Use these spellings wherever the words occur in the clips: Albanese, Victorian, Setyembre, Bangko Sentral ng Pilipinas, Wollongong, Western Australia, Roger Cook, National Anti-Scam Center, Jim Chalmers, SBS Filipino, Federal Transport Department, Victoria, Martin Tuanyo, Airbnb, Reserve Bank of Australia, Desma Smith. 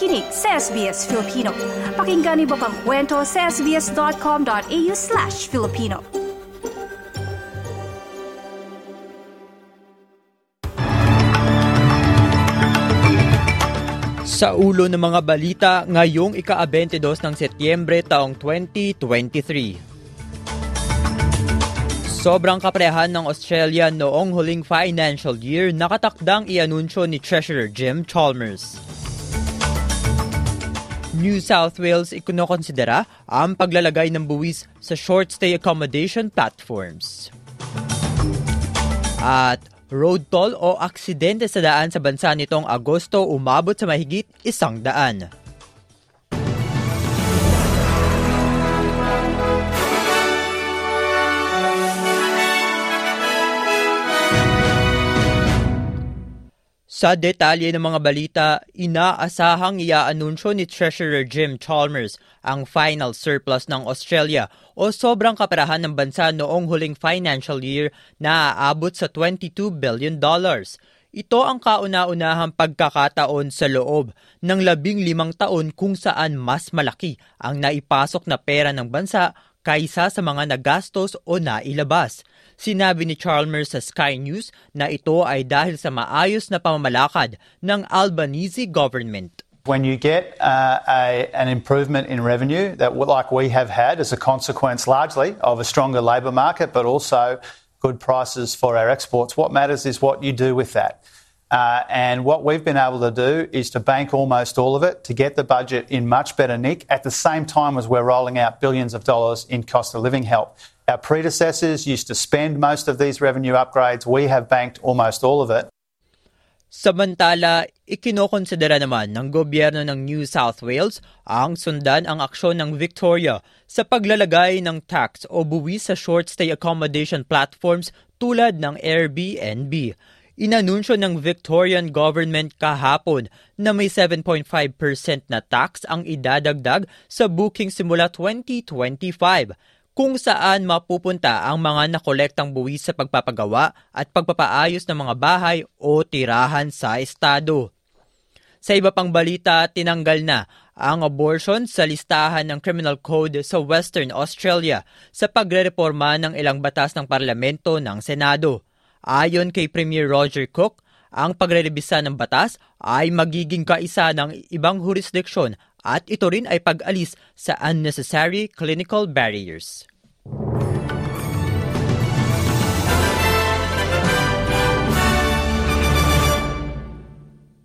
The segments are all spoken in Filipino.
nakikinig sa SBS Filipino. Pakinggan iba pang kwento sa sbs.com.au/Filipino. Sa ulo ng mga balita ngayong ika-22 ng Setyembre taong 2023. Sobrang kaparehan ng Australia noong huling financial year nakatakdang i-anunsyo ni Treasurer Jim Chalmers. New South Wales ikinokonsidera ang paglalagay ng buwis sa short-stay accommodation platforms. At road toll o aksidente sa daan sa bansa nitong Agosto umabot sa mahigit 100. Sa detalye ng mga balita, inaasahang iaanunsyo ni Treasurer Jim Chalmers ang final surplus ng Australia o sobrang kaperahan ng bansa noong huling financial year na aabot sa $22 billion. Ito ang kauna-unahang pagkakataon sa loob ng 15 taon kung saan mas malaki ang naipasok na pera ng bansa kaysa sa mga nagastos o nailabas. Sinabi ni Chalmers sa Sky News na ito ay dahil sa maayos na pamamalakad ng Albanese government. When you get an improvement in revenue that like we have had as a consequence largely of a stronger labour market but also good prices for our exports, what matters is what you do with that. And what we've been able to do is to bank almost all of it to get the budget in much better nick at the same time as we're rolling out billions of dollars in cost of living help. Our predecessors used to spend most of these revenue upgrades. We have banked almost all of it. Samantala, ikinokonsidera naman ng gobyerno ng New South Wales ang sundan ang aksyon ng Victoria sa paglalagay ng tax o buwis sa short-stay accommodation platforms tulad ng Airbnb. Inanunsyo ng Victorian government kahapon na may 7.5% na tax ang idadagdag sa booking simula 2025, kung saan mapupunta ang mga nakolektang buwis sa pagpapagawa at pagpapaayos ng mga bahay o tirahan sa estado. Sa iba pang balita, tinanggal na ang abortion sa listahan ng Criminal Code sa Western Australia sa pagrereforma ng ilang batas ng parlamento ng Senado. Ayon kay Premier Roger Cook, ang pagrerebisa ng batas ay magiging kaisa ng ibang jurisdiction at ito rin ay pag-alis sa unnecessary clinical barriers.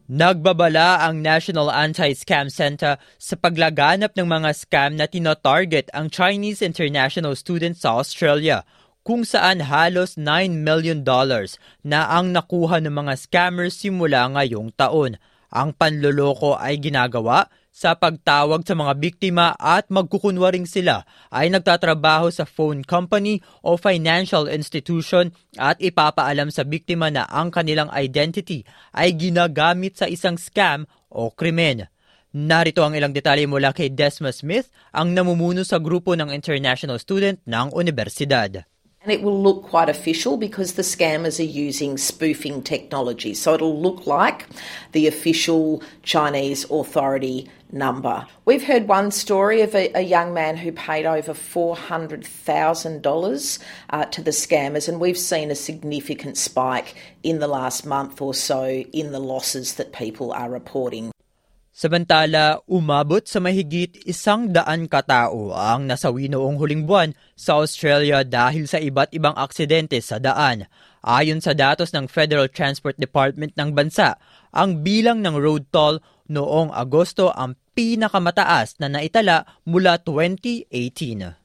Nagbabala ang National Anti-Scam Center sa paglaganap ng mga scam na tinotarget ang Chinese international students sa Australia, kung saan halos $9 million na ang nakuha ng mga scammers simula ngayong taon. Ang panloloko ay ginagawa sa pagtawag sa mga biktima at magkukunwaring sila ay nagtatrabaho sa phone company o financial institution at ipapaalam sa biktima na ang kanilang identity ay ginagamit sa isang scam o krimen. Narito ang ilang detalye mula kay Desma Smith, ang namumuno sa grupo ng international student ng universidad. And it will look quite official because the scammers are using spoofing technology. So it'll look like the official Chinese authority number. We've heard one story of a young man who paid over $400,000 to the scammers, and we've seen a significant spike in the last month or so in the losses that people are reporting. Samantala, umabot sa mahigit 100 katao ang nasawi noong huling buwan sa Australia dahil sa iba't ibang aksidente sa daan. Ayon sa datos ng Federal Transport Department ng bansa, ang bilang ng road toll noong Agosto ang pinakamataas na naitala mula 2018.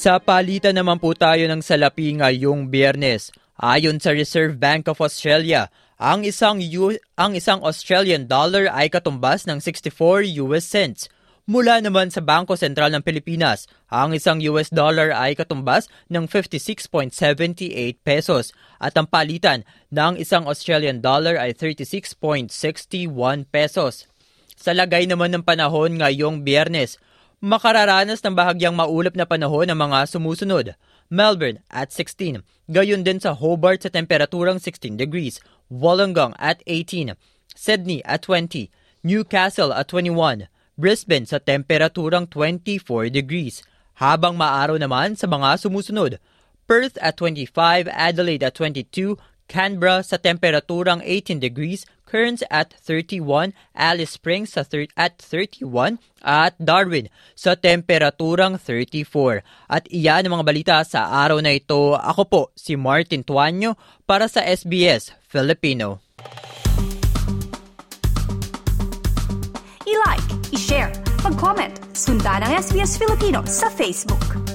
Sa palitan naman po tayo ng salapi ngayong Biyernes. Ayon sa Reserve Bank of Australia, ang isang Australian dollar ay katumbas ng 64 US cents. Mula naman sa Bangko Sentral ng Pilipinas, ang isang US dollar ay katumbas ng 56.78 pesos at ang palitan ng isang Australian dollar ay 36.61 pesos. Sa lagay naman ng panahon ngayong Biyernes, makararanas ng bahagyang maulap na panahon ang mga sumusunod. Melbourne at 16, gayon din sa Hobart sa temperaturang 16 degrees, Wollongong at 18, Sydney at 20, Newcastle at 21, Brisbane sa temperaturang 24 degrees, habang maaraw naman sa mga sumusunod, Perth at 25, Adelaide at 22, Canberra sa temperaturang 18 degrees, Cairns at 31, Alice Springs at 31, at Darwin sa temperaturang 34. At iyan ang mga balita sa araw na ito. Ako po si Martin Tuanyo para sa SBS Filipino. I-like, i-share, mag-comment, sundan ang SBS Filipino sa Facebook.